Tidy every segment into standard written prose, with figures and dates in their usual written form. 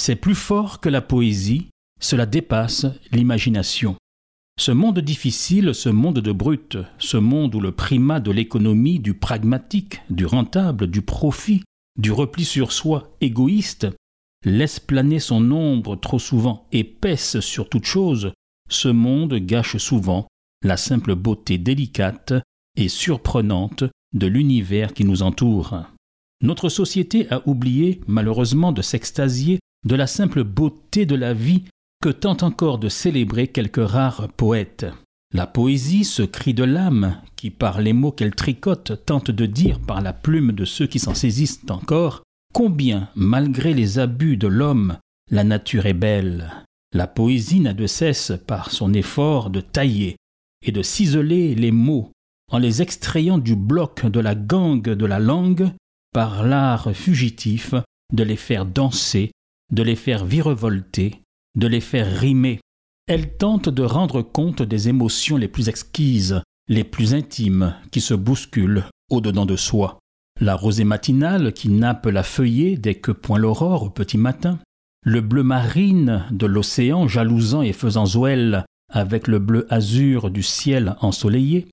C'est plus fort que la poésie, cela dépasse l'imagination. Ce monde difficile, ce monde de brutes, ce monde où le primat de l'économie, du pragmatique, du rentable, du profit, du repli sur soi égoïste, laisse planer son ombre trop souvent épaisse sur toute chose, ce monde gâche souvent la simple beauté délicate et surprenante de l'univers qui nous entoure. Notre société a oublié, malheureusement, de s'extasier de la simple beauté de la vie que tentent encore de célébrer quelques rares poètes. La poésie, ce cri de l'âme, qui par les mots qu'elle tricote tente de dire par la plume de ceux qui s'en saisissent encore, combien, malgré les abus de l'homme, la nature est belle. La poésie n'a de cesse, par son effort, de tailler et de ciseler les mots, en les extrayant du bloc de la gangue de la langue, par l'art fugitif de les faire danser, de les faire virevolter, de les faire rimer. Elle tente de rendre compte des émotions les plus exquises, les plus intimes, qui se bousculent au-dedans de soi. La rosée matinale qui nappe la feuillée dès que pointe l'aurore au petit matin, le bleu marine de l'océan jalousant et faisant zouel avec le bleu azur du ciel ensoleillé,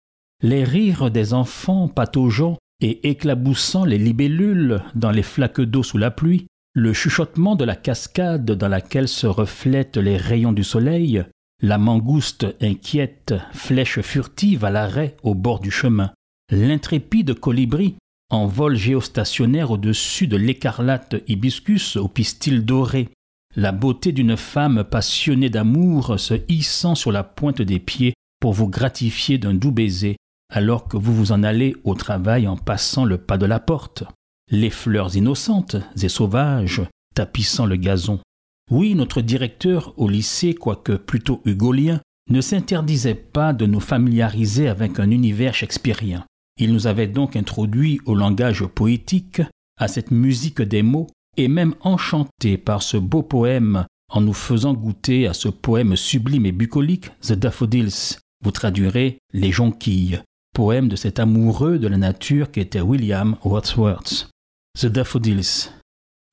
les rires des enfants pataugeant et éclaboussant les libellules dans les flaques d'eau sous la pluie, le chuchotement de la cascade dans laquelle se reflètent les rayons du soleil, la mangouste inquiète, flèche furtive à l'arrêt au bord du chemin, l'intrépide colibri en vol géostationnaire au-dessus de l'écarlate hibiscus au pistil doré, la beauté d'une femme passionnée d'amour se hissant sur la pointe des pieds pour vous gratifier d'un doux baiser, alors que vous vous en allez au travail en passant le pas de la porte, les fleurs innocentes et sauvages tapissant le gazon. Oui, notre directeur au lycée, quoique plutôt hugolien, ne s'interdisait pas de nous familiariser avec un univers shakespearien. Il nous avait donc introduits au langage poétique, à cette musique des mots, et même enchantés par ce beau poème en nous faisant goûter à ce poème sublime et bucolique, The Daffodils, vous traduirez « Les Jonquilles », poème de cet amoureux de la nature qu'était William Wordsworth. The Daffodils.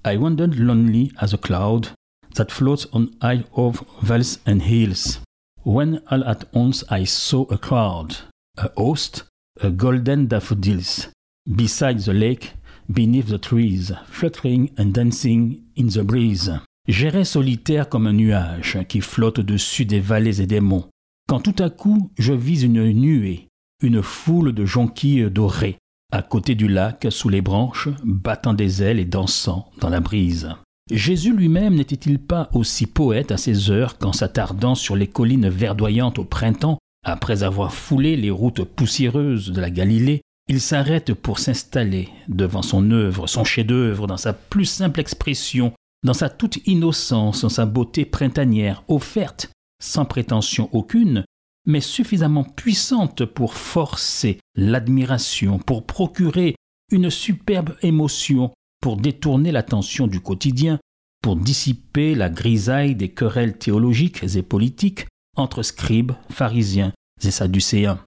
I wandered lonely as a cloud that floats on high over vales and hills. When all at once I saw a crowd, a host, a golden daffodils, beside the lake, beneath the trees, fluttering and dancing in the breeze. J'errais solitaire comme un nuage qui flotte au-dessus des vallées et des monts, quand tout à coup je vis une nuée, une foule de jonquilles dorées, à côté du lac, sous les branches, battant des ailes et dansant dans la brise. Jésus lui-même n'était-il pas aussi poète à ces heures qu'en s'attardant sur les collines verdoyantes au printemps, après avoir foulé les routes poussiéreuses de la Galilée, il s'arrête pour s'installer devant son œuvre, son chef-d'œuvre, dans sa plus simple expression, dans sa toute innocence, dans sa beauté printanière, offerte, sans prétention aucune, mais suffisamment puissante pour forcer l'admiration, pour procurer une superbe émotion, pour détourner l'attention du quotidien, pour dissiper la grisaille des querelles théologiques et politiques entre scribes, pharisiens et sadducéens.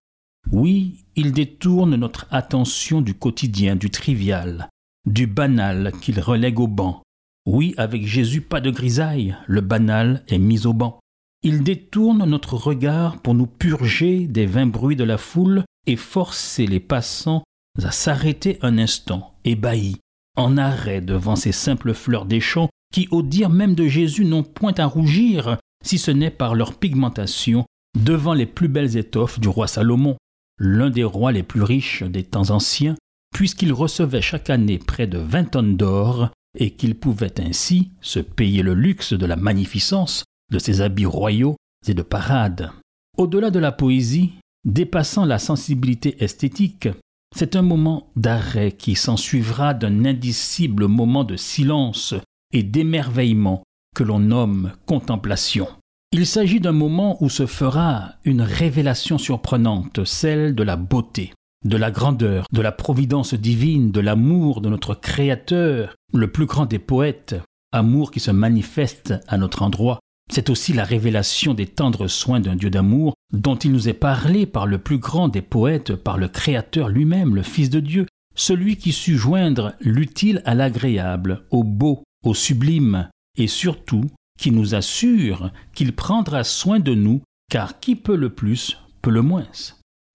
Oui, il détourne notre attention du quotidien, du trivial, du banal qu'il relègue au banc. Oui, avec Jésus, pas de grisaille, le banal est mis au banc. Il détourne notre regard pour nous purger des vains bruits de la foule et forcer les passants à s'arrêter un instant, ébahis, en arrêt devant ces simples fleurs des champs qui, au dire même de Jésus, n'ont point à rougir, si ce n'est par leur pigmentation, devant les plus belles étoffes du roi Salomon, l'un des rois les plus riches des temps anciens, puisqu'il recevait chaque année près de 20 tonnes d'or et qu'il pouvait ainsi se payer le luxe de la magnificence, de ses habits royaux et de parade. Au-delà de la poésie, dépassant la sensibilité esthétique, c'est un moment d'arrêt qui s'ensuivra d'un indicible moment de silence et d'émerveillement que l'on nomme contemplation. Il s'agit d'un moment où se fera une révélation surprenante, celle de la beauté, de la grandeur, de la providence divine, de l'amour de notre Créateur, le plus grand des poètes, amour qui se manifeste à notre endroit. C'est aussi la révélation des tendres soins d'un Dieu d'amour dont il nous est parlé par le plus grand des poètes, par le Créateur lui-même, le Fils de Dieu, celui qui sut joindre l'utile à l'agréable, au beau, au sublime, et surtout qui nous assure qu'il prendra soin de nous, car qui peut le plus, peut le moins.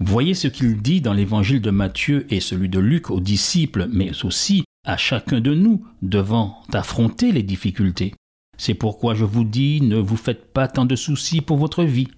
Voyez ce qu'il dit dans l'évangile de Matthieu et celui de Luc aux disciples, mais aussi à chacun de nous, devant affronter les difficultés. C'est pourquoi je vous dis, ne vous faites pas tant de soucis pour votre vie,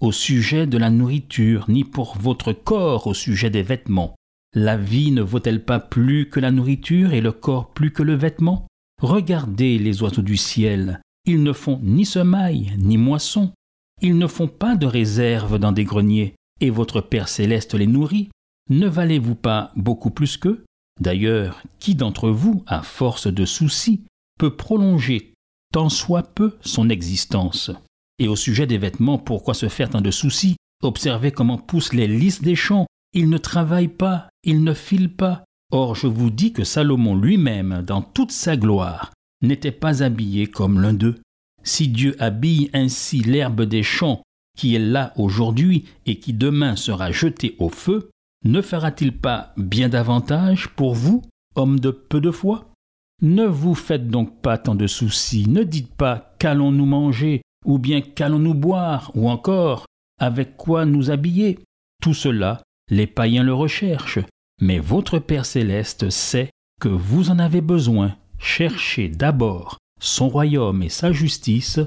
au sujet de la nourriture, ni pour votre corps, au sujet des vêtements. La vie ne vaut-elle pas plus que la nourriture et le corps plus que le vêtement ? Regardez les oiseaux du ciel, ils ne font ni semaille, ni moisson, ils ne font pas de réserve dans des greniers, et votre Père céleste les nourrit. Ne valez-vous pas beaucoup plus qu'eux ? D'ailleurs, qui d'entre vous, à force de soucis, peut prolonger tant soit peu son existence ? Et au sujet des vêtements, pourquoi se faire tant de soucis ? Observez comment poussent les lys des champs. Ils ne travaillent pas, ils ne filent pas. Or, je vous dis que Salomon lui-même, dans toute sa gloire, n'était pas habillé comme l'un d'eux. Si Dieu habille ainsi l'herbe des champs, qui est là aujourd'hui et qui demain sera jetée au feu, ne fera-t-il pas bien davantage pour vous, hommes de peu de foi ? Ne vous faites donc pas tant de soucis, ne dites pas « qu'allons-nous manger ?» ou bien « qu'allons-nous boire ?» ou encore « avec quoi nous habiller ?» Tout cela, les païens le recherchent, mais votre Père céleste sait que vous en avez besoin. Cherchez d'abord son royaume et sa justice,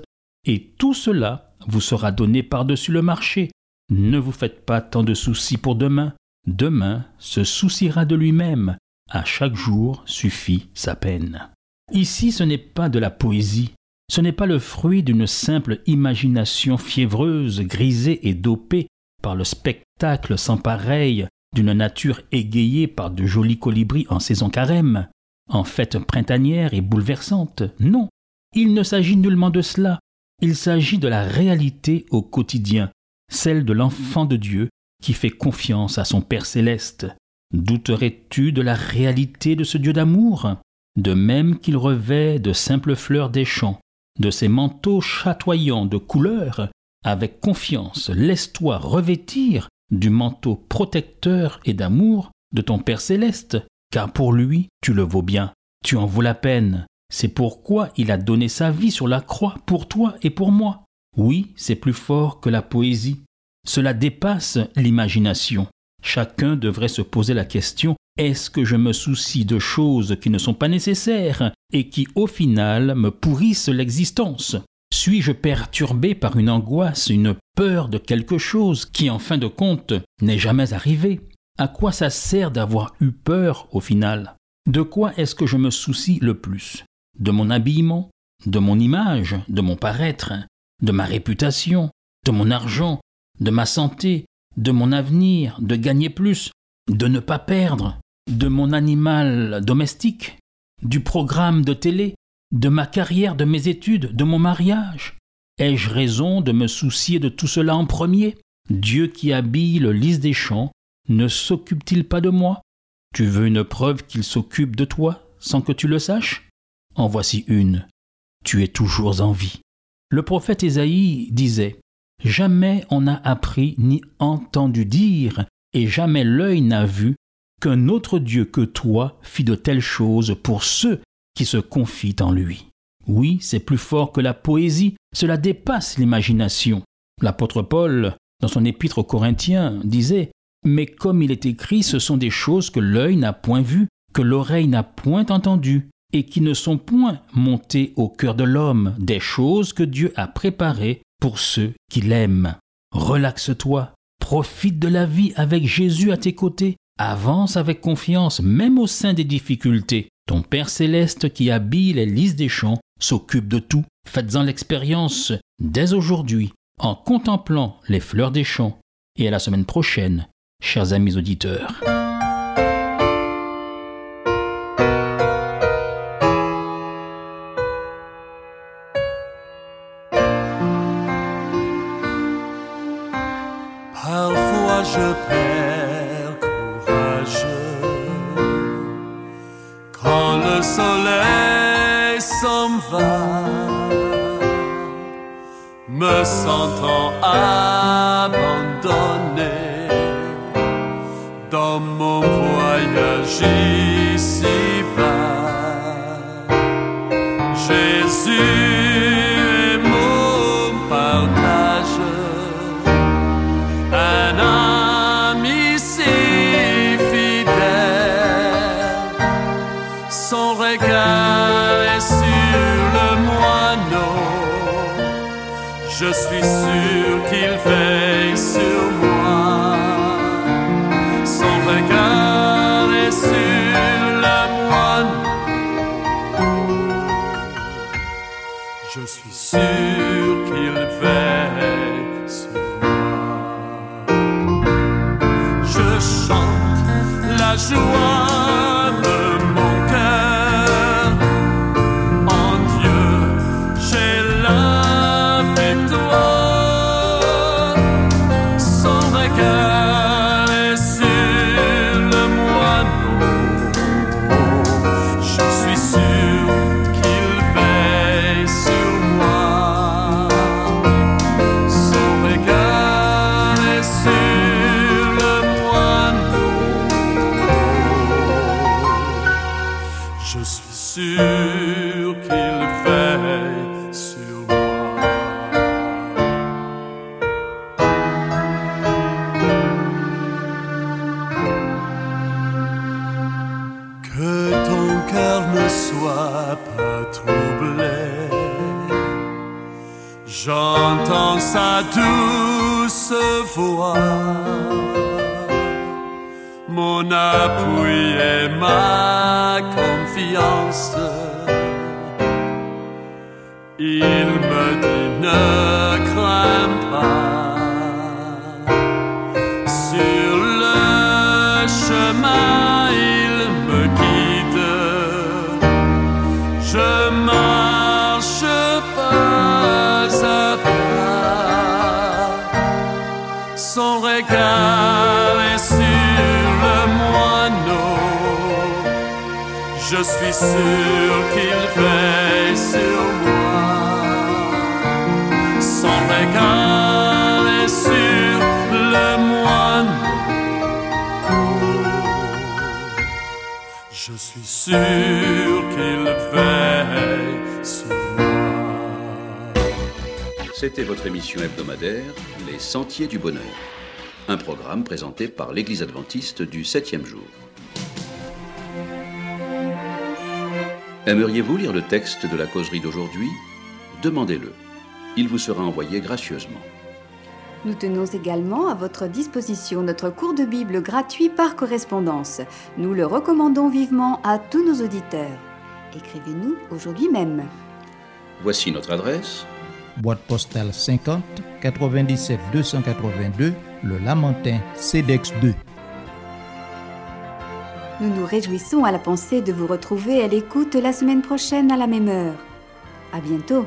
et tout cela vous sera donné par-dessus le marché. Ne vous faites pas tant de soucis pour demain. Demain se souciera de lui-même. À chaque jour suffit sa peine. Ici, ce n'est pas de la poésie. Ce n'est pas le fruit d'une simple imagination fiévreuse, grisée et dopée par le spectacle sans pareil d'une nature égayée par de jolis colibris en saison carême, en fête printanière et bouleversante. Non, il ne s'agit nullement de cela. Il s'agit de la réalité au quotidien, celle de l'enfant de Dieu qui fait confiance à son Père céleste. Douterais-tu de la réalité de ce Dieu d'amour ? De même qu'il revêt de simples fleurs des champs, de ses manteaux chatoyants de couleurs, avec confiance, laisse-toi revêtir du manteau protecteur et d'amour de ton Père céleste, car pour lui, tu le vaux bien, tu en vaux la peine. C'est pourquoi il a donné sa vie sur la croix pour toi et pour moi. Oui, c'est plus fort que la poésie. Cela dépasse l'imagination. Chacun devrait se poser la question, est-ce que je me soucie de choses qui ne sont pas nécessaires et qui, au final, me pourrissent l'existence ? Suis-je perturbé par une angoisse, une peur de quelque chose qui, en fin de compte, n'est jamais arrivé ? À quoi ça sert d'avoir eu peur, au final ? De quoi est-ce que je me soucie le plus ? De mon habillement ? De mon image ? De mon paraître ? De ma réputation ? De mon argent ? De ma santé ? De mon avenir, de gagner plus, de ne pas perdre, de mon animal domestique, du programme de télé, de ma carrière, de mes études, de mon mariage. Ai-je raison de me soucier de tout cela en premier ? Dieu qui habille le lys des champs, ne s'occupe-t-il pas de moi ? Tu veux une preuve qu'il s'occupe de toi sans que tu le saches ? En voici une. Tu es toujours en vie. Le prophète Esaïe disait, jamais on n'a appris ni entendu dire, et jamais l'œil n'a vu, qu'un autre Dieu que toi fit de telles choses pour ceux qui se confient en lui. Oui, c'est plus fort que la poésie, cela dépasse l'imagination. L'apôtre Paul, dans son Épître aux Corinthiens, disait « Mais comme il est écrit, ce sont des choses que l'œil n'a point vues, que l'oreille n'a point entendues, et qui ne sont point montées au cœur de l'homme, des choses que Dieu a préparées, pour ceux qui l'aiment. Relaxe-toi, profite de la vie avec Jésus à tes côtés, avance avec confiance même au sein des difficultés. Ton Père céleste qui habille les lys des champs s'occupe de tout. Faites-en l'expérience dès aujourd'hui en contemplant les fleurs des champs. Et à la semaine prochaine, chers amis auditeurs. père courageux, quand le soleil s'en va, me sentant abandonné dans mon voyage ici-bas, Jésus. Je suis sûr qu'il veille sur moi. Son regard est sur la moine. Je suis sûr qu'il veille sur moi. Je chante la joie de mon cœur. En Dieu, j'ai la sa douce voix, mon appui et ma confiance. Il me dit ne crains pas, sur le chemin il me guide, je marche pas à pas. Son regard est sur le moineau. Je suis sûr qu'il veille sur moi. Son regard est sur le moineau. Je suis sûr qu'il veille sur moi. C'était votre émission hebdomadaire « Les Sentiers du Bonheur », un programme présenté par l'Église adventiste du 7e jour. Aimeriez-vous lire le texte de la causerie d'aujourd'hui ? Demandez-le. Il vous sera envoyé gracieusement. Nous tenons également à votre disposition notre cours de Bible gratuit par correspondance. Nous le recommandons vivement à tous nos auditeurs. Écrivez-nous aujourd'hui même. Voici notre adresse. Boîte postale 50 97 282, Le Lamentin, CEDEX 2. Nous nous réjouissons à la pensée de vous retrouver à l'écoute la semaine prochaine à la même heure. À bientôt.